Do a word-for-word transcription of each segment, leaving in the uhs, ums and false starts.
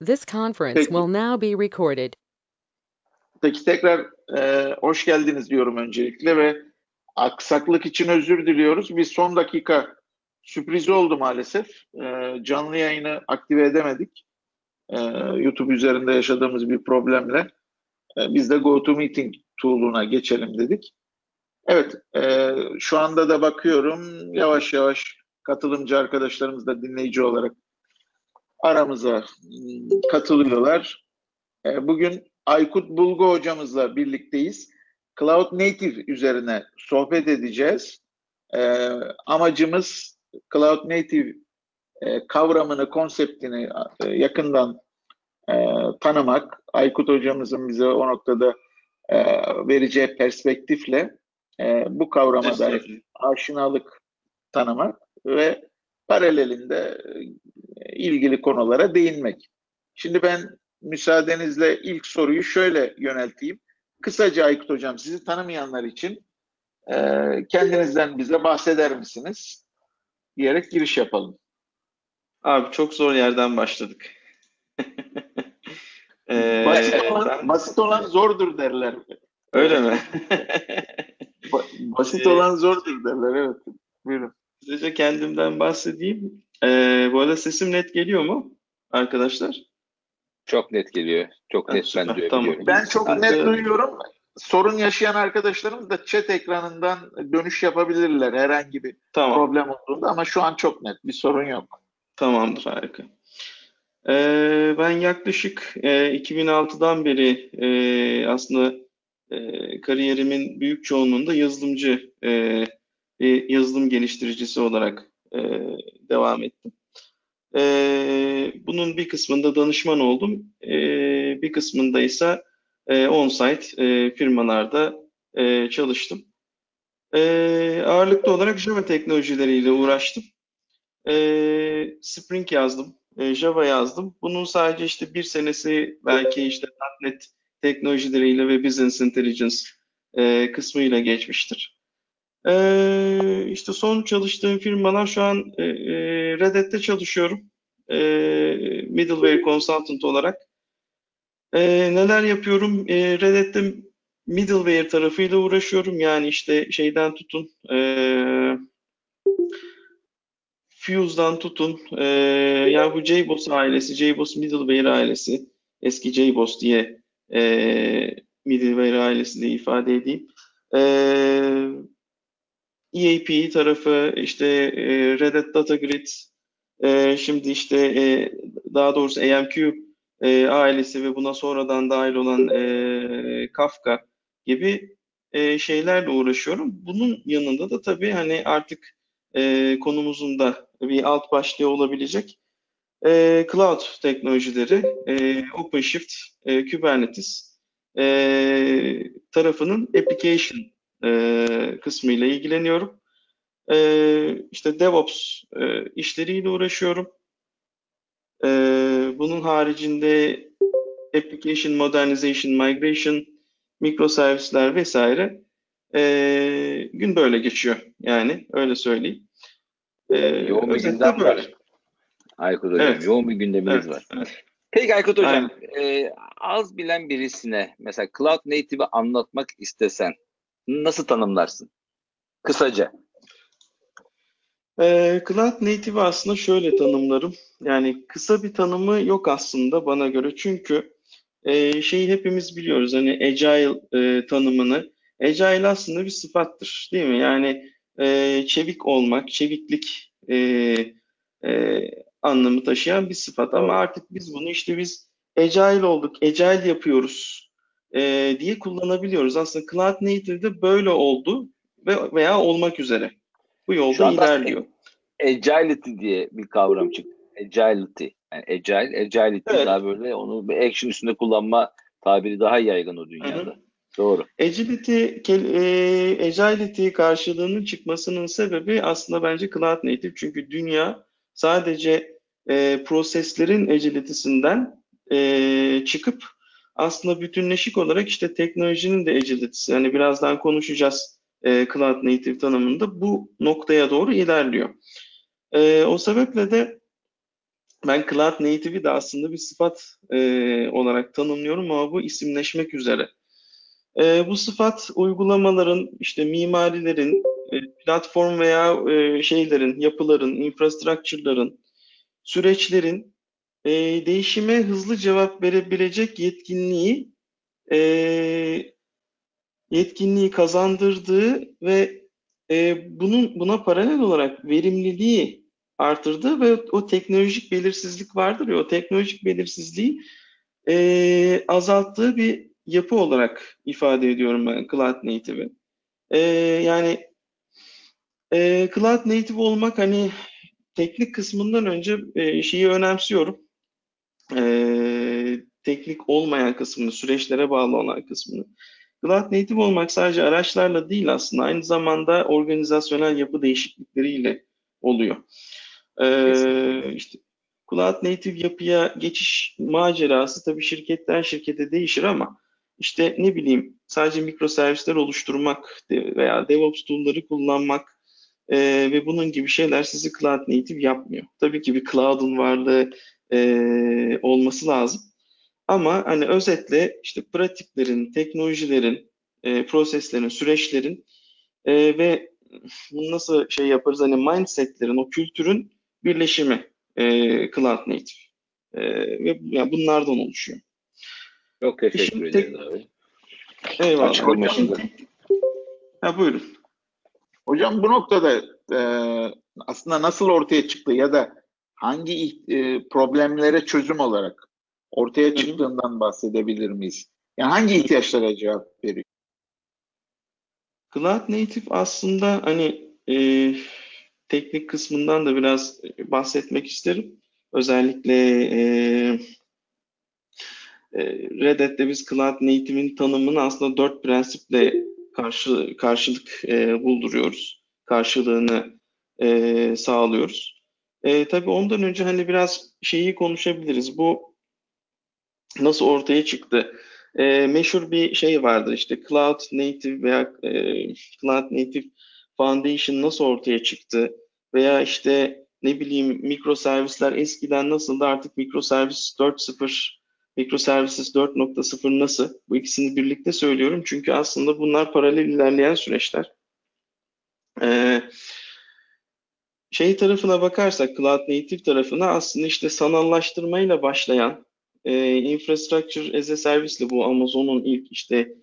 This conference Peki. will now be recorded. Peki tekrar e, hoş geldiniz diyorum öncelikle ve aksaklık için özür diliyoruz. Bir son dakika sürprizi oldu maalesef. E, canlı yayını aktive edemedik. E, YouTube üzerinde yaşadığımız bir problemle e, biz de GoToMeeting tool'una geçelim dedik. Evet, e, şu anda da bakıyorum yavaş yavaş katılımcı arkadaşlarımız da dinleyici olarak aramıza katılıyorlar. Bugün Aykut Bulgu hocamızla birlikteyiz. Cloud Native üzerine sohbet edeceğiz. Amacımız Cloud Native kavramını, konseptini yakından tanımak. Aykut hocamızın bize o noktada vereceği perspektifle bu kavrama dair aşinalık tanımak ve paralelinde ilgili konulara değinmek. Şimdi ben müsaadenizle ilk soruyu şöyle yönelteyim. Kısaca Aykut Hocam, sizi tanımayanlar için e, kendinizden bize bahseder misiniz diyerek giriş yapalım. Abi çok zor yerden başladık. e, basit, olan, ben... basit olan zordur derler. Öyle mi? Basit olan zordur derler, evet. Buyurun. Size kendimden bahsedeyim. Ee, bu arada sesim net geliyor mu arkadaşlar? Çok net geliyor. Çok net ben duyuyorum. Tamam. Ben çok Arka... net duyuyorum. Sorun yaşayan arkadaşlarımız da chat ekranından dönüş yapabilirler herhangi bir tamam. problem olduğunda, ama şu an çok net bir sorun yok. Tamamdır, harika. Ee, ben yaklaşık e, iki bin altıdan beri e, aslında e, kariyerimin büyük çoğunluğunda yazılımcı e, bir yazılım geliştiricisi olarak e, devam ettim. E, bunun bir kısmında danışman oldum. E, bir kısmında ise e, on-site e, firmalarda e, çalıştım. E, ağırlıklı olarak Java teknolojileriyle uğraştım. E, Spring yazdım, e, Java yazdım. Bunun sadece işte bir senesi belki işte .NET teknolojileriyle ve Business Intelligence e, kısmıyla geçmiştir. Ee, işte son çalıştığım firmalar şu an e, Red Hat'te çalışıyorum. E, Middleware Consultant olarak. E, neler yapıyorum? E, Red Hat'te Middleware tarafıyla uğraşıyorum. Yani işte şeyden tutun, e, Fuse'dan tutun. E, yani bu JBoss ailesi, JBoss Middleware ailesi. Eski JBoss diye e, Middleware ailesi diye ifade edeyim. E, E A P tarafı, işte e, Red Hat Data Grid, e, şimdi işte e, daha doğrusu A M Q e, ailesi ve buna sonradan dahil olan e, Kafka gibi e, şeylerle uğraşıyorum. Bunun yanında da tabii hani artık e, konumuzun da bir alt başlığı olabilecek e, Cloud teknolojileri, e, OpenShift, e, Kubernetes e, tarafının application E, kısmıyla ilgileniyorum. E, işte DevOps e, işleriyle uğraşıyorum. E, bunun haricinde application modernization, migration, mikroservisler vesaire e, gün böyle geçiyor. Yani öyle söyleyeyim. E, yoğun bir gündem var. Aykut Hocam, evet. yoğun bir gündemimiz evet. var. Evet. Peki Aykut Hocam, e, az bilen birisine mesela Cloud Native'i anlatmak istesen nasıl tanımlarsın? Kısaca. E, Cloud Native'i aslında şöyle tanımlarım. Yani kısa bir tanımı yok aslında bana göre. Çünkü e, şeyi hepimiz biliyoruz. Hani Agile e, tanımını. Agile aslında bir sıfattır, değil mi? Yani e, çevik olmak, çeviklik e, e, anlamı taşıyan bir sıfat. Ama artık biz bunu işte biz Agile olduk, Agile yapıyoruz diye kullanabiliyoruz. Aslında Cloud Native'de böyle oldu veya olmak üzere. Bu yolda ilerliyor. Agility diye bir kavram çıktı. Agility. Yani agile, agility evet. daha böyle onu bir action üstünde kullanma tabiri daha yaygın o dünyada. Hı-hı. Doğru. Agility, e, agility karşılığının çıkmasının sebebi aslında bence Cloud Native. Çünkü dünya sadece e, proseslerin agility'sinden e, çıkıp aslında bütünleşik olarak işte teknolojinin de agility'si, yani birazdan konuşacağız e, Cloud Native tanımında bu noktaya doğru ilerliyor. E, o sebeple de ben Cloud Native'i de aslında bir sıfat e, olarak tanımlıyorum ama bu isimleşmek üzere. E, bu sıfat uygulamaların, işte mimarilerin, e, platform veya e, şeylerin, yapıların, infrastructure'ların, süreçlerin e, değişime hızlı cevap verebilecek yetkinliği e, yetkinliği kazandırdığı ve e, bunun buna paralel olarak verimliliği artırdı ve o teknolojik belirsizlik vardır ya, o teknolojik belirsizliği e, azalttığı bir yapı olarak ifade ediyorum ben Cloud Native'i. E, yani e, Cloud Native olmak, hani teknik kısmından önce e, şeyi önemsiyorum. E, teknik olmayan kısmını, süreçlere bağlı olan kısmını. Cloud Native olmak sadece araçlarla değil aslında, aynı zamanda organizasyonel yapı değişiklikleriyle oluyor. Ee, işte Cloud Native yapıya geçiş macerası tabii şirketten şirkete değişir ama işte ne bileyim, sadece mikroservisler oluşturmak veya DevOps tool'ları kullanmak e, ve bunun gibi şeyler sizi Cloud Native yapmıyor. Tabii ki bir cloud'un varlığı e, olması lazım. Ama hani özetle işte pratiklerin, teknolojilerin, e, proseslerin, süreçlerin e, ve bunu nasıl şey yaparız, hani mindsetlerin, o kültürün birleşimi e, Cloud Native e, ve yani bunlardan oluşuyor. Çok teşekkür e ederim abi. Eyvallah. Açıklamasında. Ha, buyurun. Hocam bu noktada e, aslında nasıl ortaya çıktı ya da hangi e, problemlere çözüm olarak ortaya çıktığından bahsedebilir miyiz? Yani hangi ihtiyaçlara cevap veriyor? Cloud Native aslında hani e, teknik kısmından da biraz bahsetmek isterim. Özellikle e, e, Red Hat'te biz Cloud Native'in tanımını aslında dört prensiple karşı, karşılık e, bulduruyoruz. Karşılığını e, sağlıyoruz. E, tabii ondan önce hani biraz şeyi konuşabiliriz. Bu nasıl ortaya çıktı? E, meşhur bir şey vardır, işte Cloud Native veya e, Cloud Native Foundation nasıl ortaya çıktı veya işte ne bileyim mikroservisler eskiden nasıldı, artık mikroservis dört nokta sıfır, mikroservis dört nokta sıfır nasıl? Bu ikisini birlikte söylüyorum çünkü aslında bunlar paralel ilerleyen süreçler. E, şey tarafına bakarsak, Cloud Native tarafına, aslında işte sanallaştırmayla başlayan E, Infrastructure as a Service'li, bu Amazon'un ilk işte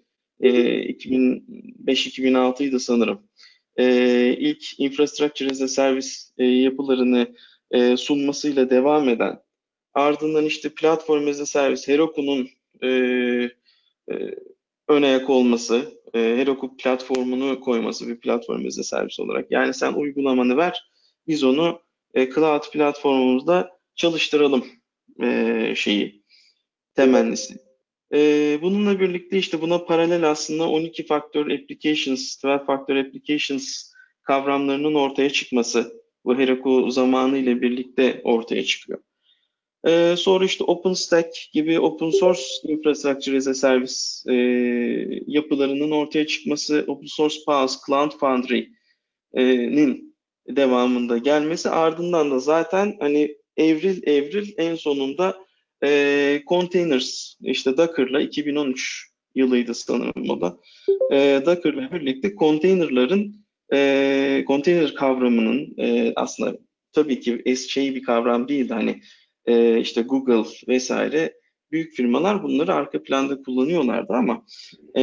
e, iki bin beş iki bin altıydı sanırım. E, ilk Infrastructure as a Service e, yapılarını e, sunmasıyla devam eden, ardından işte Platform as a Service, Heroku'nun e, e, ön ayak olması, e, Heroku platformunu koyması bir Platform as a Service olarak. Yani sen uygulamanı ver, biz onu e, Cloud platformumuzda çalıştıralım e, şeyi. Temennisi. Ee, bununla birlikte işte buna paralel aslında on iki Factor Applications, on iki Factor Applications kavramlarının ortaya çıkması bu Heroku zamanı ile birlikte ortaya çıkıyor. Ee, sonra işte OpenStack gibi Open Source Infrastructure as a Service e, yapılarının ortaya çıkması, Open Source PaaS, Cloud Foundry'nin e, devamında gelmesi, ardından da zaten hani evril evril en sonunda E, containers, işte Docker'la, iki bin on üç yılıydı sanırım o da, e, Docker'la birlikte containerların, e, container kavramının e, aslında tabii ki es şey bir kavram değildi. Hani e, işte Google vesaire büyük firmalar bunları arka planda kullanıyorlardı ama e,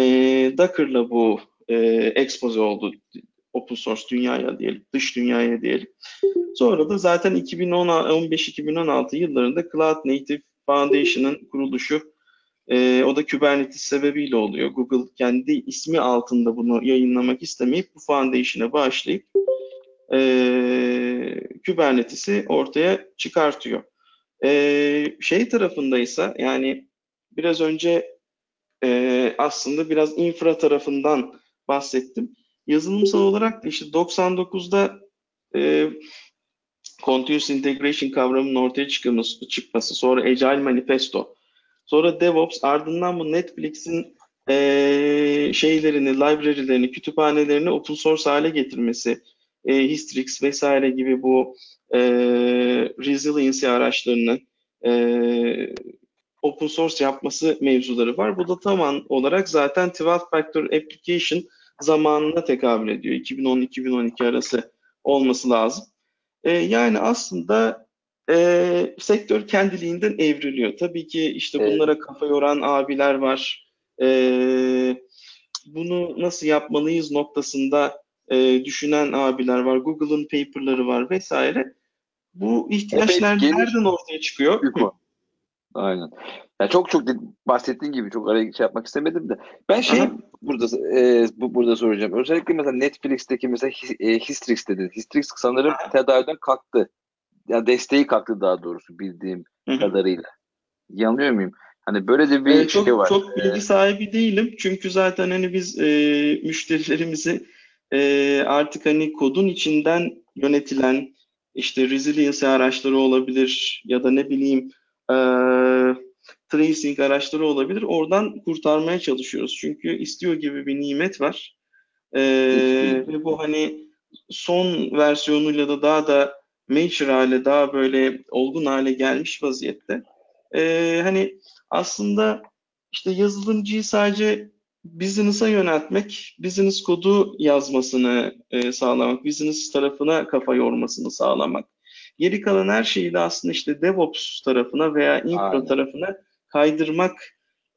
Docker'la bu e, expose oldu open source dünyaya diyelim, dış dünyaya diyelim. Sonra da zaten iki bin on beş iki bin on altı yıllarında Cloud Native Foundation'ın kuruluşu, e, o da Kubernetes sebebiyle oluyor. Google kendi ismi altında bunu yayınlamak istemeyip bu Foundation'a bağışlayıp e, Kubernetes'i ortaya çıkartıyor. E, şey tarafındaysa, yani biraz önce e, aslında biraz infra tarafından bahsettim. Yazılımsal olarak da işte doksan dokuzda e, Continuous Integration kavramının ortaya çıkması, çıkması, sonra Agile Manifesto, sonra DevOps, ardından bu Netflix'in e, şeylerini, library'lerini, kütüphanelerini open source hale getirmesi, e, Hystrix vesaire gibi bu e, resiliency araçlarının e, open source yapması mevzuları var. Bu da tam olarak zaten on iki Factor Application zamanına tekabül ediyor. iki bin on iki iki bin on iki arası olması lazım. E, yani aslında e, sektör kendiliğinden evriliyor. Tabii ki işte bunlara kafa yoran abiler var. E, bunu nasıl yapmalıyız noktasında e, düşünen abiler var. Google'ın paperları var vesaire. Bu ihtiyaçlar evet, nereden ortaya çıkıyor? Aynen. Ya çok çok bahsettiğin gibi çok araya şey yapmak istemedim de. Ben şey Aha. burada e, bu burada soracağım. Özellikle mesela Netflix'teki mesela e, Hystrix dedi. Hystrix sanırım Aha. tedaviden kalktı. Ya desteği kalktı daha doğrusu bildiğim Hı-hı. kadarıyla. Yanılıyor muyum? Hani böyle de bir e, çok, şey var. Çok bilgi sahibi değilim. Çünkü zaten hani biz e, müşterilerimizi e, artık hani kodun içinden yönetilen işte resilience araçları olabilir ya da ne bileyim E, tracing araçları olabilir. Oradan kurtarmaya çalışıyoruz. Çünkü Istio gibi bir nimet var. E, ve bu hani son versiyonuyla da daha da mature hale, daha böyle olgun hale gelmiş vaziyette. E, hani aslında işte yazılımcıyı sadece business'a yöneltmek, business kodu yazmasını e, sağlamak, business tarafına kafa yormasını sağlamak. Geri kalan her şeyi de aslında işte DevOps tarafına veya infra Aynen. tarafına kaydırmak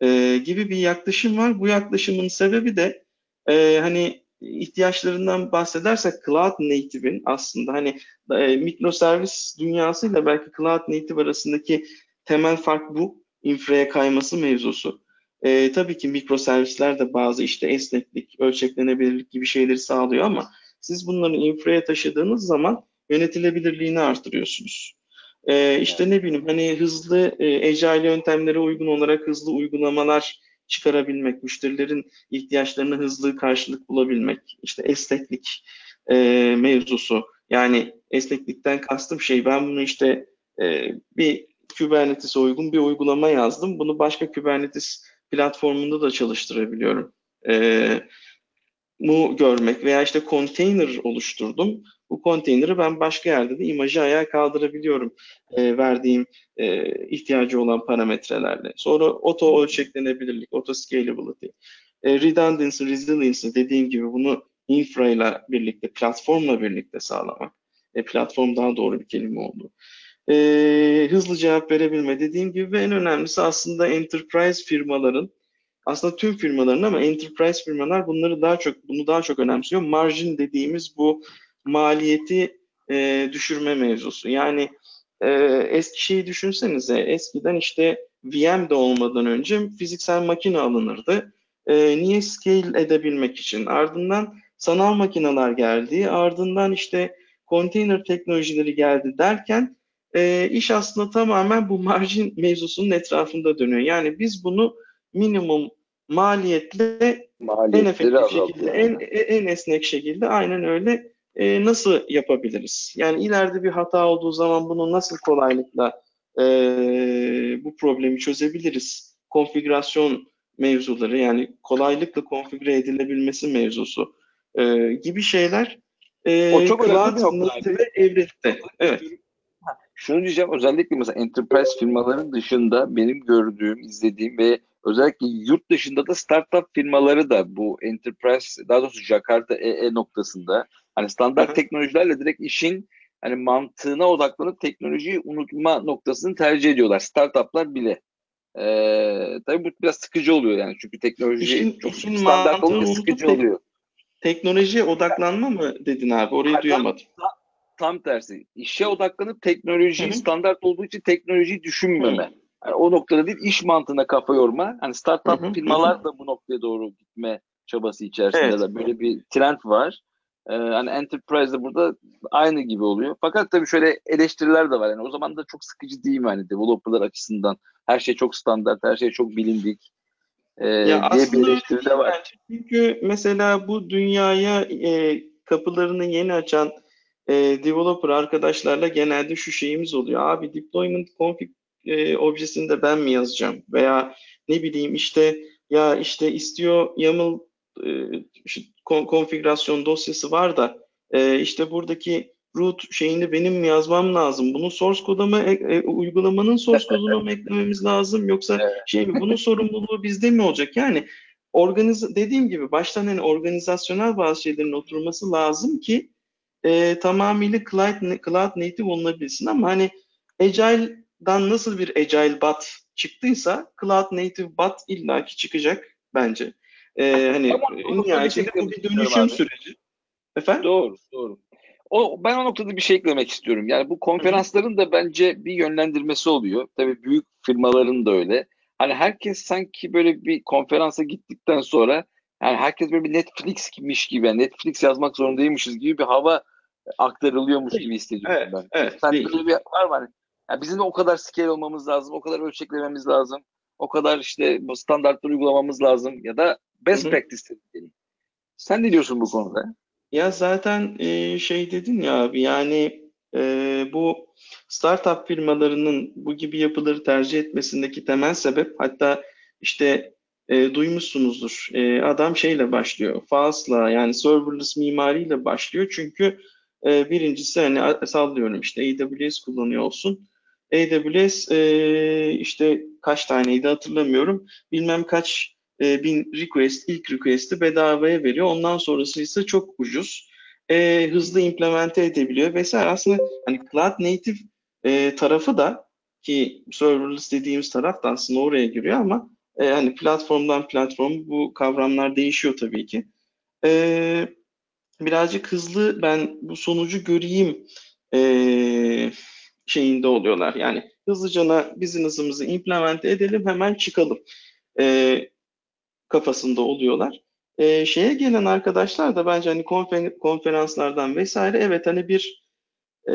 e, gibi bir yaklaşım var. Bu yaklaşımın sebebi de e, hani ihtiyaçlarından bahsedersek Cloud Native'in aslında hani e, mikroservis dünyasıyla belki Cloud Native arasındaki temel fark bu. İnfraya kayması mevzusu. E, tabii ki mikroservisler de bazı işte esneklik, ölçeklenebilirlik gibi şeyleri sağlıyor ama siz bunların infraya taşıdığınız zaman yönetilebilirliğini artırıyorsunuz. Ee, işte ne bileyim hani hızlı e, agile yöntemlere uygun olarak hızlı uygulamalar çıkarabilmek, müşterilerin ihtiyaçlarına hızlı karşılık bulabilmek, işte esneklik e, mevzusu. Yani esneklikten kastım şey ben bunu işte e, bir Kubernetes'e uygun bir uygulama yazdım. Bunu başka Kubernetes platformunda da çalıştırabiliyorum. E, bu görmek veya işte konteyner oluşturdum. Bu konteyneri ben başka yerde de imajı ayağa kaldırabiliyorum e, verdiğim e, ihtiyacı olan parametrelerle. Sonra auto ölçeklenebilirlik, auto scalability, e, redundancy, resiliency dediğim gibi bunu infrayla birlikte, platformla birlikte sağlamak. E, platform daha doğru bir kelime oldu. E, hızlı cevap verebilme dediğim gibi ve en önemlisi aslında enterprise firmaların, aslında tüm firmaların ama enterprise firmalar bunları daha çok, bunu daha çok önemsiyor. Margin dediğimiz bu maliyeti e, düşürme mevzusu. Yani e, eski şeyi düşünsenize, eskiden işte V M de olmadan önce fiziksel makine alınırdı. E, niye? Scale edebilmek için. Ardından sanal makineler geldi, ardından işte konteyner teknolojileri geldi derken e, iş aslında tamamen bu margin mevzusunun etrafında dönüyor. Yani biz bunu minimum maliyetle en efektif şekilde, en, en esnek şekilde aynen öyle E, nasıl yapabiliriz? Yani ileride bir hata olduğu zaman bunu nasıl kolaylıkla e, bu problemi çözebiliriz? Konfigürasyon mevzuları yani kolaylıkla konfigüre edilebilmesi mevzusu e, gibi şeyler e, o çok önemli ve evrildi. Evet. Şunu diyeceğim, özellikle mesela enterprise firmaların dışında benim gördüğüm, izlediğim ve özellikle yurt dışında da startup firmaları da bu enterprise, daha doğrusu Jakarta E E noktasında hani standart Hı-hı. teknolojilerle direkt işin hani mantığına odaklanıp teknolojiyi unutma noktasını tercih ediyorlar. Startuplar bile. Ee, tabii bu biraz sıkıcı oluyor yani çünkü teknoloji işin, çok işin standart olunca sıkıcı tek, oluyor. Teknolojiye odaklanma mı dedin abi? Orayı ha, duyamadım. Tam, tam tersi. İşe odaklanıp teknolojiyi Hı-hı. standart olduğu için teknolojiyi düşünmeme. Hı-hı. Yani o noktada değil, iş mantığına kafa yorma. Hani startup hı hı, firmalar hı. da bu noktaya doğru gitme çabası içerisinde evet. de böyle bir trend var. Ee, hani enterprise de burada aynı gibi oluyor. Fakat tabii şöyle eleştiriler de var. Yani o zaman da çok sıkıcı değil mi hani developerlar açısından? Her şey çok standart, her şey çok bilindik ee, ya diye bir eleştiri de var. Çünkü mesela bu dünyaya e, kapılarını yeni açan e, developer arkadaşlarla genelde şu şeyimiz oluyor. Abi deployment config E, objesini de ben mi yazacağım veya ne bileyim işte ya işte Istio YAML e, konfigürasyon dosyası var da e, işte buradaki root şeyini benim yazmam lazım. Bunun source kodu mu, e, uygulamanın source kodunu mu eklememiz lazım, yoksa şey mi, bunun sorumluluğu bizde mi olacak? Yani organiz dediğim gibi baştan hani organizasyonel bazı şeylerin oturması lazım ki e, tamamıyla cloud, cloud native olunabilsin. Ama hani Agile'dan nasıl bir Agile bot çıktıysa Cloud Native bot illaki çıkacak bence. Ee, hani en nihayetinde bu bir dönüşüm abi. süreci. Efendim? Doğru, doğru. O, ben o noktada bir şey eklemek istiyorum. Yani bu konferansların Hı-hı. da bence bir yönlendirmesi oluyor. Tabii büyük firmaların da öyle. Hani herkes sanki böyle bir konferansa gittikten sonra yani herkes böyle bir Netflix'miş gibi, yani Netflix yazmak zorundaymışız gibi bir hava aktarılıyormuş gibi hissediyorum evet, ben. Evet, sanki böyle bir var var. Yani bizim de o kadar scale olmamız lazım, o kadar ölçeklememiz lazım. O kadar işte standartları uygulamamız lazım ya da best practice diyelim. Sen ne diyorsun bu konuda? Ya zaten e, şey dedin ya abi, yani e, bu startup firmalarının bu gibi yapıları tercih etmesindeki temel sebep, hatta işte e, duymuşsunuzdur, e, adam şeyle başlıyor, F A S'la, yani serverless mimariyle başlıyor çünkü e, birincisi hani sallıyorum işte A W S kullanıyor olsun. A W S e, işte kaç taneydi hatırlamıyorum. Bilmem kaç e, bin request, ilk request'i bedavaya veriyor. Ondan sonrası ise çok ucuz. E, hızlı implemente edebiliyor vesaire. Aslında hani Cloud Native e, tarafı da, ki serverless dediğimiz taraf da aslında oraya giriyor ama e, hani platformdan platform bu kavramlar değişiyor tabii ki. E, birazcık hızlı ben bu sonucu göreyim eee şeyinde oluyorlar. Yani hızlıca bizim hızımızı implemente edelim, hemen çıkalım e, kafasında oluyorlar. E, şeye gelen arkadaşlar da bence hani konfer- konferanslardan vesaire, evet hani bir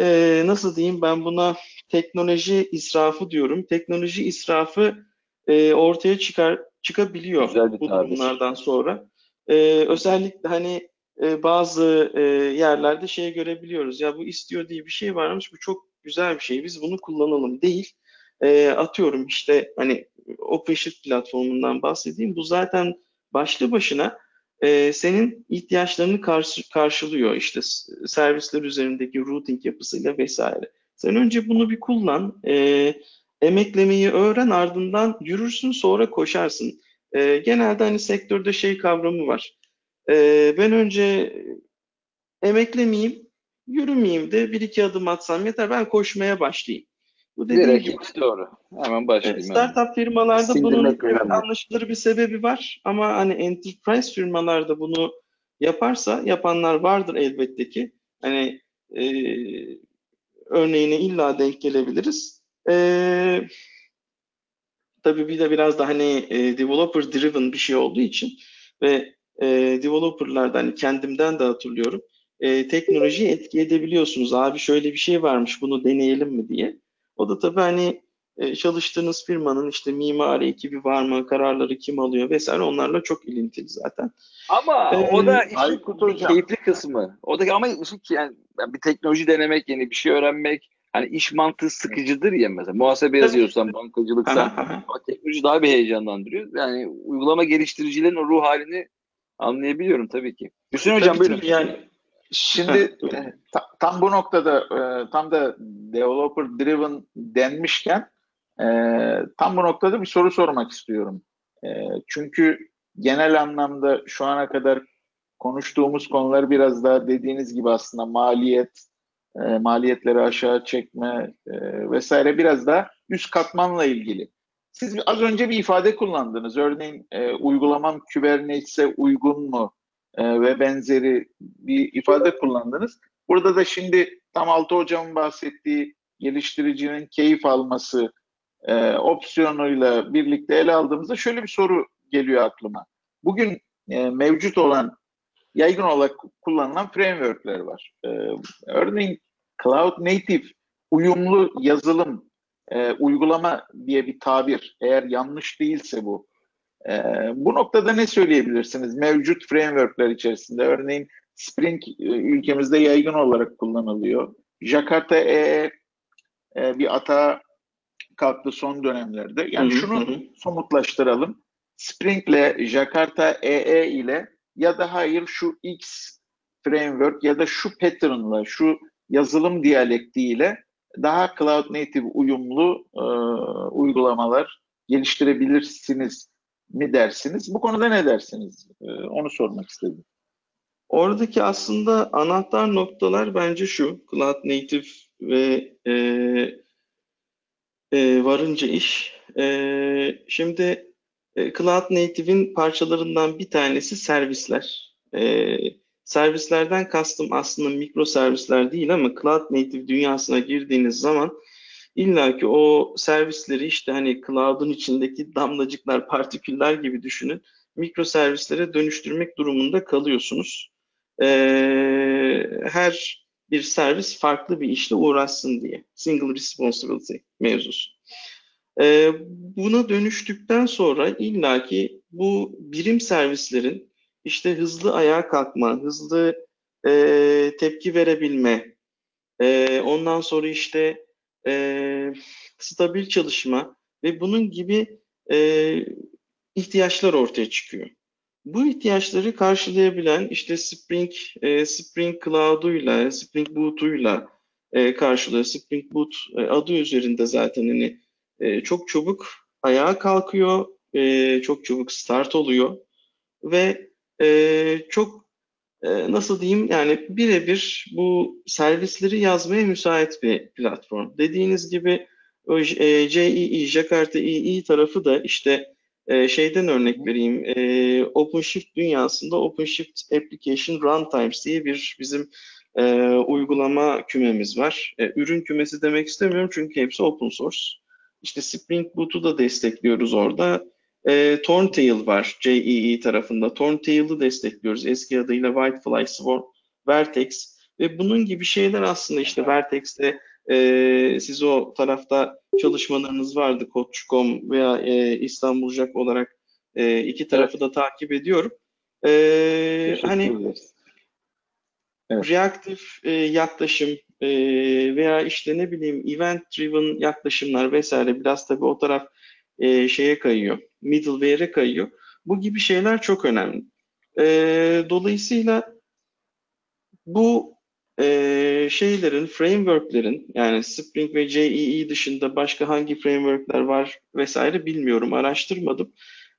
e, nasıl diyeyim ben buna, teknoloji israfı diyorum. Teknoloji israfı e, ortaya çıkar çıkabiliyor bu durumlardan sonra. E, özellikle hani e, bazı e, yerlerde şey görebiliyoruz. Ya bu Istio diye bir şey varmış, bu çok güzel bir şey, biz bunu kullanalım değil. E, atıyorum işte hani OpenShift platformundan bahsedeyim. Bu zaten başlı başına e, senin ihtiyaçlarını karşı, karşılıyor. İşte servisler üzerindeki routing yapısıyla vesaire. Sen önce bunu bir kullan, e, emeklemeyi öğren, ardından yürürsün, sonra koşarsın. E, genelde hani sektörde şey kavramı var. E, ben önce emeklemeyeyim, yürümeyeyim de bir iki adım atsam yeter, ben koşmaya başlayayım. Bu dediğim gibi doğru. Hemen başlayayım. Startup firmalarda Sindirmek bunun önemli. Anlaşılır bir sebebi var ama hani enterprise firmalarda bunu yaparsa, yapanlar vardır elbette ki. Hani e, örneğine illa denk gelebiliriz. E, tabii bir de biraz da hani e, developer driven bir şey olduğu için ve e, developerlardan hani kendimden de hatırlıyorum. E, teknolojiyi etki edebiliyorsunuz. Abi şöyle bir şey varmış, bunu deneyelim mi diye. O da tabii hani e, çalıştığınız firmanın işte mimari ekibi var mı, kararları kim alıyor vesaire, onlarla çok ilintili zaten. Ama ee, o da işin keyifli kısmı. O da ama yani bir teknoloji denemek, yeni bir şey öğrenmek, hani iş mantığı sıkıcıdır ya, mesela muhasebe yazıyorsan, bankacılıksan teknoloji daha bir heyecanlandırıyor. Yani uygulama geliştiricilerin o ruh halini anlayabiliyorum tabii ki. Hüseyin tabii hocam buyurun. Yani şimdi tam, tam bu noktada tam da developer driven denmişken tam bu noktada bir soru sormak istiyorum. Çünkü genel anlamda şu ana kadar konuştuğumuz konular biraz daha dediğiniz gibi aslında maliyet, maliyetleri aşağı çekme vesaire biraz daha üst katmanla ilgili. Siz az önce bir ifade kullandınız. Örneğin uygulamam Kubernetes'e uygun mu ve benzeri bir ifade kullandınız. Burada da şimdi tam Altı Hocam'ın bahsettiği geliştiricinin keyif alması e, opsiyonuyla birlikte ele aldığımızda şöyle bir soru geliyor aklıma. Bugün e, mevcut olan, yaygın olarak kullanılan framework'ler var. E, örneğin Cloud Native uyumlu yazılım e, uygulama diye bir tabir, eğer yanlış değilse bu. Ee, bu noktada ne söyleyebilirsiniz mevcut frameworkler içerisinde? Örneğin Spring ülkemizde yaygın olarak kullanılıyor. Jakarta E E e, bir atağa kalktı son dönemlerde. Yani hı-hı, şunu hı-hı. somutlaştıralım. Spring ile Jakarta E E ile ya da hayır şu X framework ya da şu pattern'la, şu yazılım diyalektiyle daha Cloud Native uyumlu e, uygulamalar geliştirebilirsiniz mi dersiniz? Bu konuda ne dersiniz? E, onu sormak istedim. Oradaki aslında anahtar noktalar bence şu: Cloud Native ve e, e, varınca iş. E, şimdi e, Cloud Native'in parçalarından bir tanesi servisler. E, servislerden kastım aslında mikro servisler değil, ama Cloud Native dünyasına girdiğiniz zaman illaki o servisleri, işte hani cloud'un içindeki damlacıklar, partiküller gibi düşünün, mikro servislere dönüştürmek durumunda kalıyorsunuz. Ee, her bir servis farklı bir işle uğraşsın diye. Single responsibility mevzusu. Ee, buna dönüştükten sonra illaki bu birim servislerin işte hızlı ayağa kalkma, hızlı e, tepki verebilme, e, ondan sonra işte e, stabil çalışma ve bunun gibi e, ihtiyaçlar ortaya çıkıyor. Bu ihtiyaçları karşılayabilen işte Spring, e, Spring Cloud'uyla, Spring Boot'uyla e, karşılıyor. Spring Boot e, adı üzerinde zaten hani e, çok çabuk ayağa kalkıyor, e, çok çabuk start oluyor ve e, çok e, nasıl diyeyim, yani birebir bu servisleri yazmaya müsait bir platform. Dediğiniz gibi o e, C E E, Jakarta E E tarafı da işte Ee, şeyden örnek vereyim, ee, OpenShift dünyasında OpenShift Application Runtimes diye bir bizim e, uygulama kümemiz var. E, ürün kümesi demek istemiyorum çünkü hepsi open source. İşte Spring Boot'u da destekliyoruz orada. E, Thorntail var C E E tarafında. Thorntail'ı destekliyoruz, eski adıyla Whitefly Sword, Vert.x ve bunun gibi şeyler. Aslında işte Vert.x'te Ee, siz o tarafta çalışmalarınız vardı, koç nokta com veya e, İstanbulcak olarak e, iki tarafı evet. da takip ediyorum. Ee, hani evet. reaktif e, yaklaşım e, veya işte ne bileyim event driven yaklaşımlar vesaire, biraz tabii o taraf e, şeye kayıyor, middleware'e kayıyor. Bu gibi şeyler çok önemli. E, dolayısıyla bu Ee, şeylerin, frameworklerin, yani Spring ve C E E dışında başka hangi frameworkler var vesaire bilmiyorum, araştırmadım.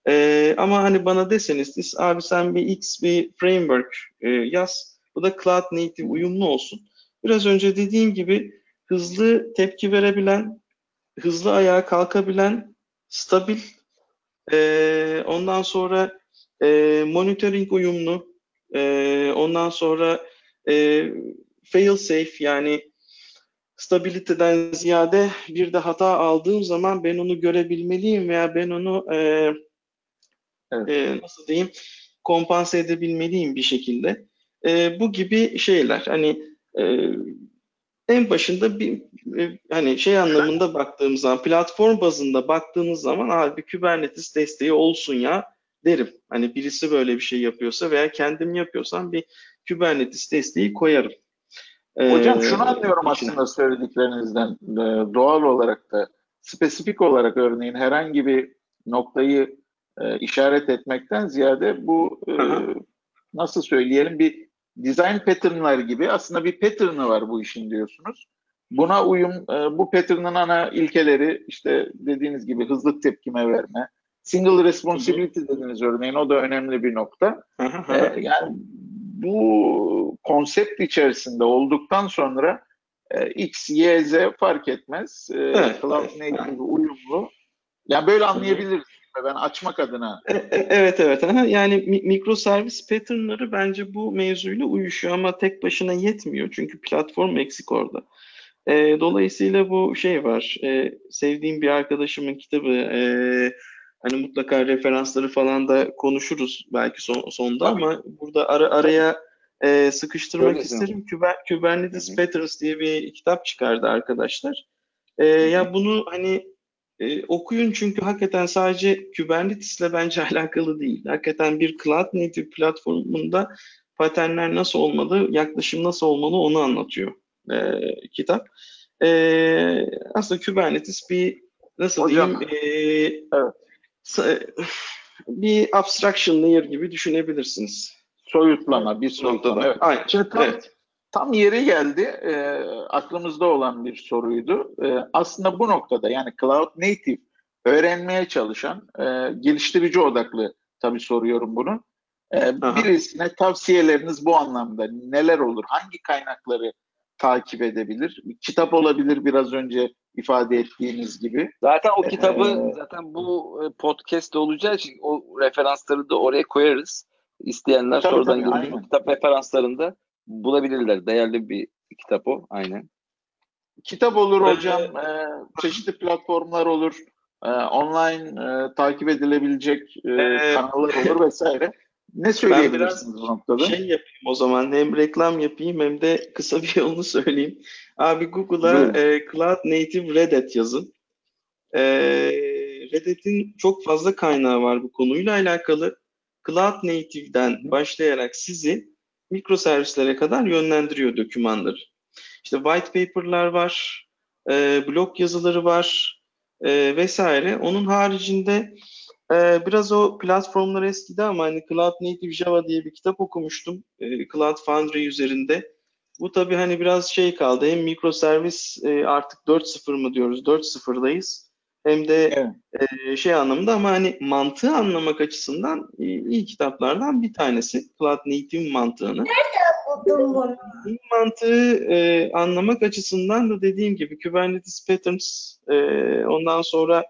Ee, ama hani bana deseniz siz, abi sen bir X bir framework e, yaz, bu da Cloud Native uyumlu olsun. Biraz önce dediğim gibi hızlı tepki verebilen, hızlı ayağa kalkabilen, stabil, e, ondan sonra e, monitoring uyumlu, e, ondan sonra e, fail safe, yani stabiliteden ziyade bir de hata aldığım zaman ben onu görebilmeliyim veya ben onu e, evet. e, nasıl diyeyim kompanse edebilmeliyim bir şekilde. E, bu gibi şeyler hani e, en başında bir e, hani şey anlamında baktığımız zaman, platform bazında baktığımız zaman abi Kubernetes desteği olsun ya derim. Hani birisi böyle bir şey yapıyorsa veya kendim yapıyorsam bir Kubernetes desteği koyarım. Hocam şunu anlıyorum aslında söylediklerinizden, doğal olarak da spesifik olarak örneğin herhangi bir noktayı e, işaret etmekten ziyade bu e, nasıl söyleyelim, bir design pattern'lar gibi aslında bir pattern'ı var bu işin diyorsunuz. Buna uyum, e, bu pattern'ın ana ilkeleri işte dediğiniz gibi hızlı tepkime verme, single responsibility dediniz örneğin, o da önemli bir nokta. E, yani bu konsept içerisinde olduktan sonra e, X, Y, Z fark etmez. E, evet, Cloud evet, Native yani. Uyumlu. Yani böyle anlayabiliriz. Ben açmak adına. E, e, evet evet. Aha. Yani mikro servis patternları bence bu mevzuyla uyuşuyor ama tek başına yetmiyor. Çünkü platform eksik orada. E, dolayısıyla bu şey var. E, sevdiğim bir arkadaşımın kitabı. E, Hani mutlaka referansları falan da konuşuruz belki son, sonda Tabii. ama burada ara, araya e, sıkıştırmak Öyle isterim. Kuber, Kubernetes Patterns diye bir kitap çıkardı arkadaşlar. E, ya bunu hani e, okuyun çünkü hakikaten sadece Kubernetes'le bence alakalı değil. Hakikaten bir Cloud Native platformunda paternler nasıl olmalı, yaklaşım nasıl olmalı onu anlatıyor e, kitap. E, aslında Kubernetes bir nasıl Hocam. diyeyim... E, evet. bir abstraction layer gibi düşünebilirsiniz. Soyutlama, bir soyutlama. Evet. Aynen. Şimdi tam, evet. tam yeri geldi. E, aklımızda olan bir soruydu. E, aslında bu noktada yani Cloud Native öğrenmeye çalışan, e, geliştirici odaklı tabii soruyorum bunu. E, birisine tavsiyeleriniz bu anlamda neler olur? Hangi kaynakları takip edebilir? Kitap olabilir biraz önce ifade ettiğiniz gibi. Zaten o kitabı zaten bu podcast'te olacağı için o referansları da oraya koyarız. İsteyenler tabii, oradan girip kitap referanslarında bulabilirler. Değerli bir kitap o. Aynen. Kitap olur evet. hocam. Ee, çeşitli platformlar olur. Ee, online e, takip edilebilecek e, ee, kanallar olur vesaire. Ne söyleyebilirsiniz bu noktada? Şey yapayım o zaman. Hem reklam yapayım hem de kısa bir yolunu söyleyeyim. Abi Google'a e, Cloud Native Red Hat yazın. E, Red Hat'in çok fazla kaynağı var bu konuyla alakalı. Cloud Native'den başlayarak sizi mikroservislere kadar yönlendiriyor dokümanları. İşte white paper'lar var, e, blog yazıları var e, vesaire. Onun haricinde e, biraz o platformlar eskidi ama hani Cloud Native Java diye bir kitap okumuştum e, Cloud Foundry üzerinde. Bu tabii hani biraz şey kaldı. Hem mikroservis e, artık dört nokta sıfır mı diyoruz? dört nokta sıfırdayız. Hem de evet. e, şey anlamında ama hani mantığı anlamak açısından e, iyi kitaplardan bir tanesi. Cloud Native mantığını. Nerede mantığı e, anlamak açısından da dediğim gibi Kubernetes Patterns e, ondan sonra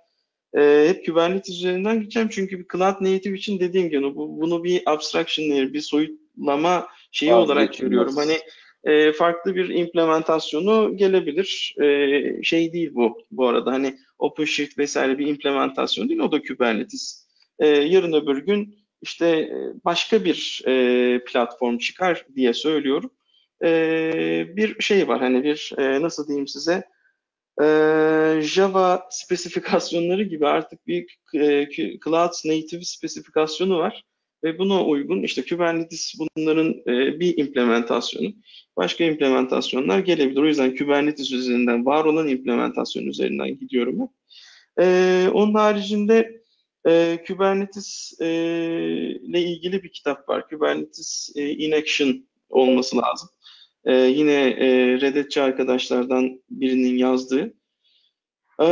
e, hep Kubernetes üzerinden gideceğim. Çünkü bir Cloud Native için dediğim gibi bu, bunu bir abstraction layer, bir soyutlama şeyi Vallahi olarak görüyorum. Hani e, farklı bir implementasyonu gelebilir. E, şey değil bu bu arada. Hani OpenShift vesaire bir implementasyon değil, o da Kubernetes. Ee, yarın öbür gün işte başka bir e, platform çıkar diye söylüyorum. Ee, bir şey var hani bir e, nasıl diyeyim size e, Java spesifikasyonları gibi artık bir e, Cloud Native spesifikasyonu var ve buna uygun işte Kubernetes bunların e, bir implementasyonu. Başka implementasyonlar gelebilir. O yüzden Kubernetes üzerinden, var olan implementasyon üzerinden gidiyorum ben. Ee, onun haricinde e, Kubernetes e, ile ilgili bir kitap var. Kubernetes e, in Action olması lazım. E, yine e, Red Hat'çi arkadaşlardan birinin yazdığı. E,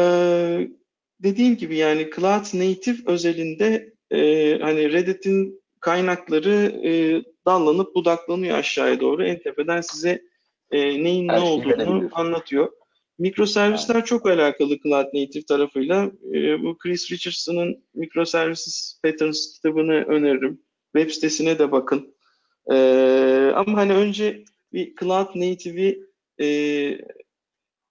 dediğim gibi yani Cloud Native özelinde e, hani Red Hat'in kaynakları e, dallanıp budaklanıyor aşağıya doğru. En tepeden size e, neyin Her ne olduğunu anlatıyor. Mikroservisler yani. Çok alakalı Cloud Native tarafıyla. E, bu Chris Richardson'ın Microservices Patterns kitabını öneririm. Web sitesine de bakın. E, ama hani önce bir Cloud Native'i e,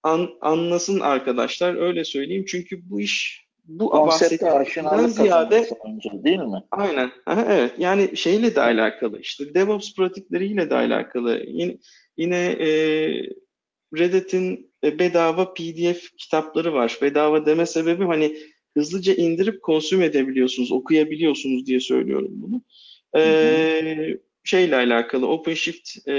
an, anlasın arkadaşlar. Öyle söyleyeyim. Çünkü bu iş bu bahsettiğimden ziyade önce, değil mi? Aynen. Aha, evet. Yani şeyle de alakalı. İşte DevOps pratikleriyle de alakalı. Yine, yine e, Red Hat'in bedava P D F kitapları var. Bedava deme sebebi hani hızlıca indirip konsüm edebiliyorsunuz, okuyabiliyorsunuz diye söylüyorum bunu. E, hı hı. Şeyle alakalı. OpenShift e,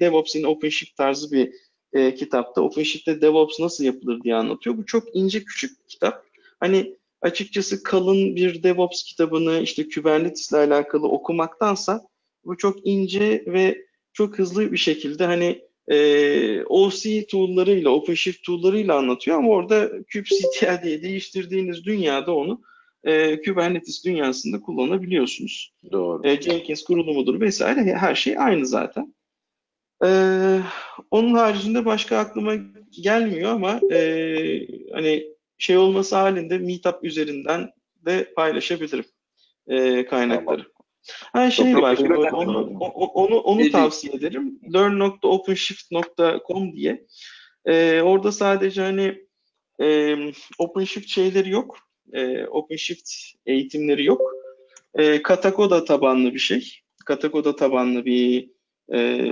DevOps in OpenShift tarzı bir e, kitapta. OpenShift'te DevOps nasıl yapılır diye anlatıyor. Bu çok ince küçük bir kitap. Hani açıkçası kalın bir DevOps kitabını işte Kubernetes ile alakalı okumaktansa bu çok ince ve çok hızlı bir şekilde hani e, O C tool'larıyla, OpenShift tool'larıyla anlatıyor ama orada kubectl diye değiştirdiğiniz dünyada onu e, Kubernetes dünyasında kullanabiliyorsunuz. Doğru. E, Jenkins kurulumudur vesaire her şey aynı zaten. E, onun haricinde başka aklıma gelmiyor ama e, hani şey olması halinde Meetup üzerinden de paylaşabilirim e, kaynakları. Tamam. Ha şey var, onu, onu, onu tavsiye ederim. learn nokta openshift nokta com diye. E, orada sadece hani e, OpenShift şeyleri yok, e, OpenShift eğitimleri yok. E, Katakoda tabanlı bir şey. Katakoda tabanlı bir e,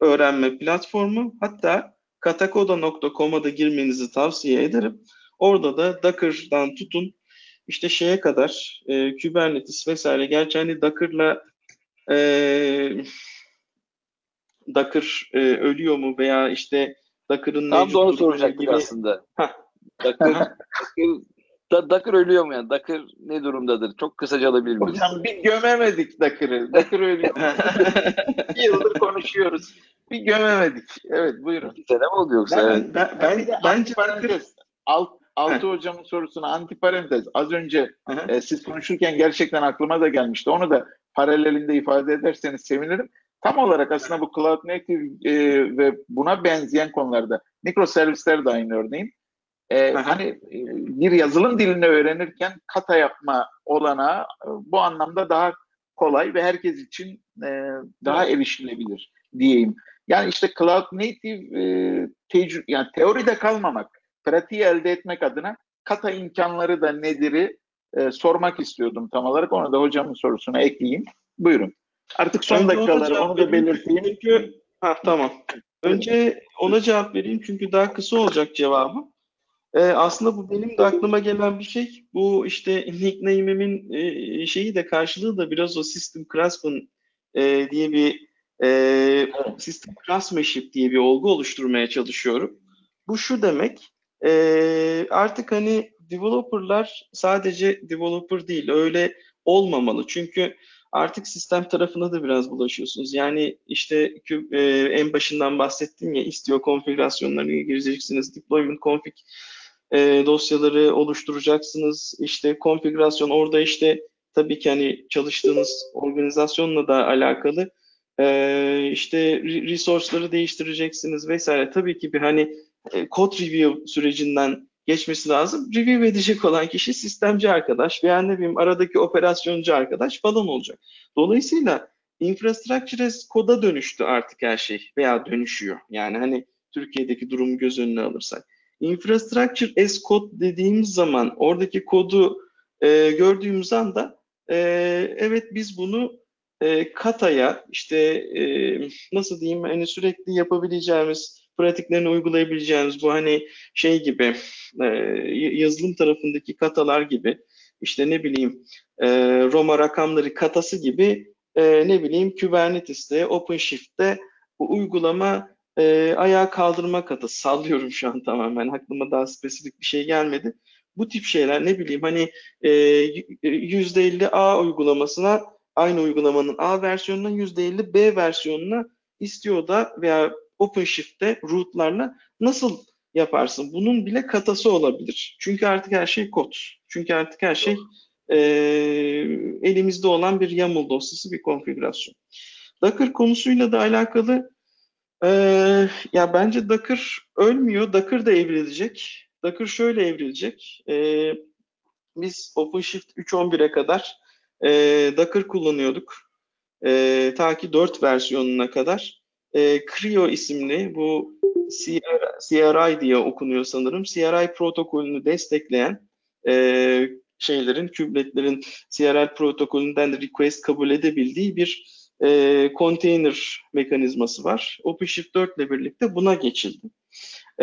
öğrenme platformu. Hatta katakoda nokta com'a da girmenizi tavsiye ederim. Orada da Docker'dan tutun işte şeye kadar e, Kubernetes vesaire. Gerçi hani Docker'la e, Docker e, ölüyor mu veya işte Docker'ın ne olduğunu soracaktık aslında. Docker, Docker Da, Docker ölüyor mu yani? Docker ne durumdadır? Çok kısaca alabilir miyiz? Hocam bir gömemedik Docker'ı. Docker ölüyor. İki yıldır konuşuyoruz. Bir gömemedik. Evet buyurun. İki sene mi oldu yoksa? Ben, evet. ben, ben, ben, bence parantez. Alt, altı hocamın sorusuna antiparantez. Az önce e, siz konuşurken gerçekten aklıma da gelmişti. Onu da paralelinde ifade ederseniz sevinirim. Tam olarak aslında bu Cloud Native e, ve buna benzeyen konularda mikroservisler de aynı örneğin. Ee, hani bir yazılım dilini öğrenirken kata yapma olanağı bu anlamda daha kolay ve herkes için e, daha erişilebilir diyeyim. Yani işte Cloud Native e, tecrü- yani teoride kalmamak, pratiği elde etmek adına kata imkanları da nedir'i e, sormak istiyordum tam olarak. Onu da hocamın sorusuna ekleyeyim. Buyurun. Artık son dakikaları onu da belirteyim. Çünkü... Ha, tamam. Önce ona cevap vereyim çünkü daha kısa olacak cevabım. Ee, aslında bu benim de aklıma gelen bir şey. Bu işte nickname'imin e, şeyi de karşılığı da biraz o System Craftsman e, diye bir e, System Craftsmanship diye bir olgu oluşturmaya çalışıyorum. Bu şu demek e, artık hani developerlar sadece developer değil öyle olmamalı. Çünkü artık sistem tarafına da biraz bulaşıyorsunuz. Yani işte e, en başından bahsettim ya Istio konfigürasyonlarına gireceksiniz, deployment config E, dosyaları oluşturacaksınız. İşte konfigürasyon orada işte tabii ki hani çalıştığınız organizasyonla da alakalı e, işte resource'ları değiştireceksiniz vesaire. Tabii ki bir hani e, code review sürecinden geçmesi lazım. Review edecek olan kişi sistemci arkadaş veya ne bileyim aradaki operasyoncu arkadaş falan olacak. Dolayısıyla infrastructure as code'a dönüştü artık her şey veya dönüşüyor. Yani hani Türkiye'deki durumu göz önüne alırsak. Infrastructure as code dediğimiz zaman oradaki kodu e, gördüğümüz anda e, evet biz bunu e, kataya işte e, nasıl diyeyim hani sürekli yapabileceğimiz pratiklerini uygulayabileceğimiz bu hani şey gibi e, yazılım tarafındaki katalar gibi işte ne bileyim e, Roma rakamları katası gibi e, ne bileyim Kubernetes'te OpenShift'te bu uygulama E, ayağa kaldırma katı sallıyorum şu an tamamen aklıma daha spesifik bir şey gelmedi. Bu tip şeyler ne bileyim hani e, yüzde elli A uygulamasına aynı uygulamanın A versiyonundan yüzde elli B versiyonuna Istio'da veya OpenShift'te rootlarla nasıl yaparsın? Bunun bile katası olabilir. Çünkü artık her şey kod. Çünkü artık her şey e, elimizde olan bir YAML dosyası bir konfigürasyon. Docker konusuyla da alakalı Ee, ya bence Docker ölmüyor. Docker da evrilecek. Docker şöyle evrilecek. Ee, biz OpenShift üç nokta on bire kadar e, Docker kullanıyorduk. E, ta ki dört versiyonuna kadar. E, C R I-O isimli bu C R I diye okunuyor sanırım. C R I protokolünü destekleyen e, şeylerin, kübletlerin C R I protokolünden de request kabul edebildiği bir E, konteyner mekanizması var. OpenShift dört ile birlikte buna geçildi.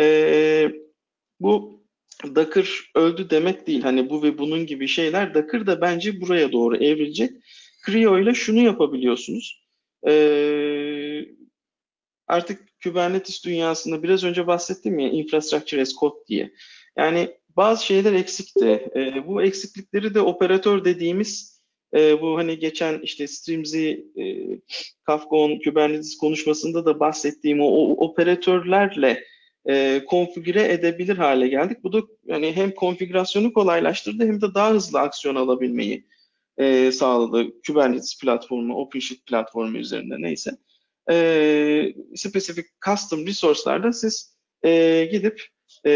E, bu Docker öldü demek değil. Hani bu ve bunun gibi şeyler Docker da bence buraya doğru evrilecek. C R I-O ile şunu yapabiliyorsunuz. E, artık Kubernetes dünyasında biraz önce bahsettim ya Infrastructure as Code diye. Yani bazı şeyler eksikti. E, bu eksiklikleri de operatör dediğimiz Ee, bu hani geçen işte Streams'i e, Kafka'nın Kubernetes konuşmasında da bahsettiğim o, o operatörlerle e, konfigüre edebilir hale geldik. Bu da hani hem konfigürasyonu kolaylaştırdı hem de daha hızlı aksiyon alabilmeyi e, sağladı. Kubernetes platformu, OpenShift platformu üzerinde neyse. E, spesifik custom resource'larda siz e, gidip e,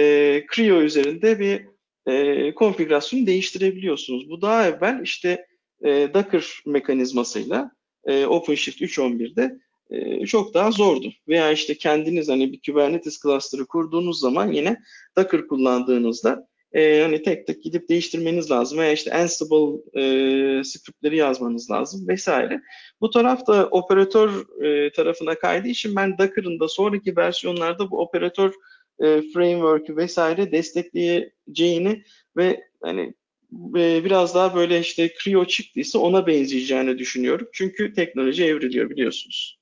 C R I-O üzerinde bir e, konfigürasyonu değiştirebiliyorsunuz. Bu daha evvel işte E, Docker mekanizmasıyla e, OpenShift üç nokta on birde e, çok daha zordu. Veya işte kendiniz hani bir Kubernetes cluster'ı kurduğunuz zaman yine Docker kullandığınızda e, hani tek tek gidip değiştirmeniz lazım. Veya işte Ansible e, script'leri yazmanız lazım vesaire. Bu taraf da operatör e, tarafına kaydığı için ben Docker'ın da sonraki versiyonlarda bu operatör e, framework'ü vesaire destekleyeceğini ve hani biraz daha böyle işte C R I-O çıktıysa ona benzeyeceğini düşünüyorum. Çünkü teknoloji evriliyor biliyorsunuz.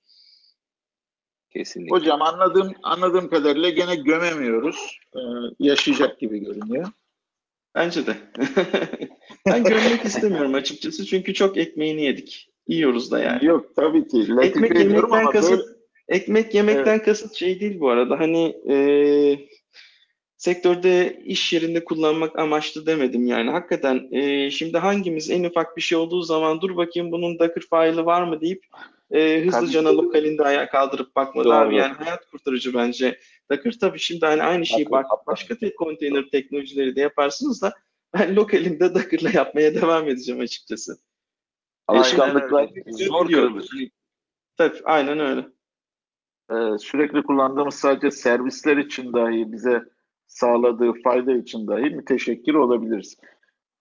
Kesinlikle. Hocam anladığım, anladığım kadarıyla gene gömemiyoruz. Ee, yaşayacak gibi görünüyor. Bence de. Ben görmek istemiyorum açıkçası çünkü çok ekmeğini yedik. Yiyoruz da yani. Yok tabii ki. Ekmek yemekten kasıt, böyle... ekmek yemekten evet. kasıt şey değil bu arada. Hani e, sektörde iş yerinde kullanmak amaçlı demedim yani. Hakikaten e, şimdi hangimiz en ufak bir şey olduğu zaman dur bakayım bunun Docker file'ı var mı deyip e, hızlıca lokalinde ayağa kaldırıp bakmadı doğru. Abi yani hayat kurtarıcı bence. Docker tabii şimdi hani aynı şeyi bak, başka tek konteyner teknolojileri de yaparsınız da ben lokalinde Docker'la yapmaya devam edeceğim açıkçası. Alışkanlıklar zor kırılır. Tabii aynen öyle. Ee, sürekli kullandığımız sadece servisler için dahi bize sağladığı fayda için dahi müteşekkir olabiliriz.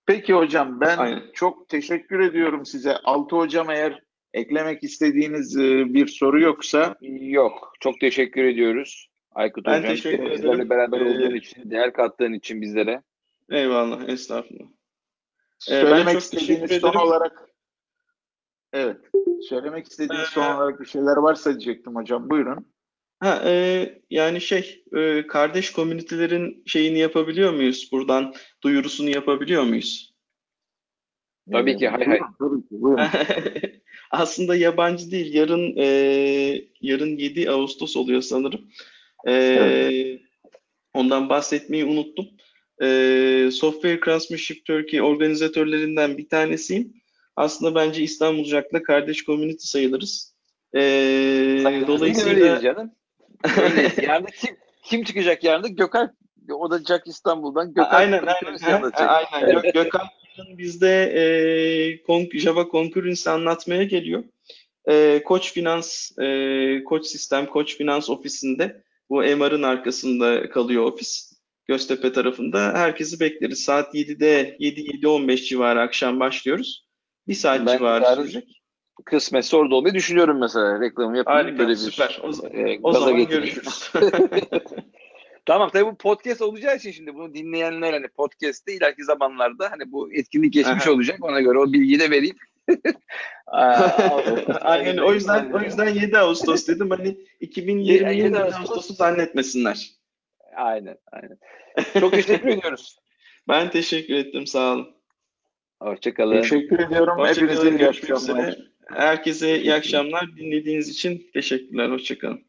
Peki hocam ben aynen. çok teşekkür ediyorum size. Altı hocam eğer eklemek istediğiniz bir soru yoksa. Yok. Çok teşekkür ediyoruz. Aykut ben hocam teşekkür ederim. Bizlerle beraber olduğun ee, için, değer kattığın için bizlere. Eyvallah. Estağfurullah. Ee, Söylemek istediğiniz son olarak Evet. Söylemek istediğiniz ee, son olarak bir şeyler varsa diyecektim hocam. Buyurun. Ha, e, yani şey, e, kardeş komünitelerin şeyini yapabiliyor muyuz? Buradan duyurusunu yapabiliyor muyuz? Tabii ee, ki. Hay hay. Tabii ki. Buyurun. Aslında yabancı değil. Yarın e, yarın yedi Ağustos oluyor sanırım. E, evet. Ondan bahsetmeyi unuttum. E, Software Craftsmanship Turkey organizatörlerinden bir tanesiyim. Aslında bence İstanbulcak'la kardeş community sayılırız. Ee, Sayın, dolayısıyla öyle canım. Öyle. Yarın kim kim çıkacak yarın? Gökhan o da Jack İstanbul'dan. Gökhan aynen aynen. aynen. Gök, Gökhan bizde e, Java Concurrency anlatmaya geliyor. E, Koç Finans, e, Koç Sistem, Koç Finans ofisinde bu M R'ın arkasında kalıyor ofis. Göztepe tarafında. Herkesi bekleriz. Saat yedide yedi yedi on beş civarı akşam başlıyoruz. Bir saat ben civarı sürecek. Kısmetse orada olmayı düşünüyorum mesela. Reklamı yapayım. Harika, böyle bir süper. O, e, o zaman getireyim. Görüşürüz. Tamam tabii bu podcast olacağı için şimdi bunu dinleyenler hani podcast'te ileriki zamanlarda hani bu etkinlik geçmiş olacak. Ona göre o bilgiyi de vereyim. Aynen o yüzden o yüzden yedi Ağustos dedim. Hani iki bin yirmi yedi Ağustos'u zannetmesinler. Aynen aynen. Çok teşekkür ediyoruz. Ben teşekkür ettim. Sağ olun. Hoşçakalın. Teşekkür ediyorum. Hoşça Hepinize iyi akşamlar. Herkese iyi akşamlar. Dinlediğiniz için teşekkürler. Hoşçakalın.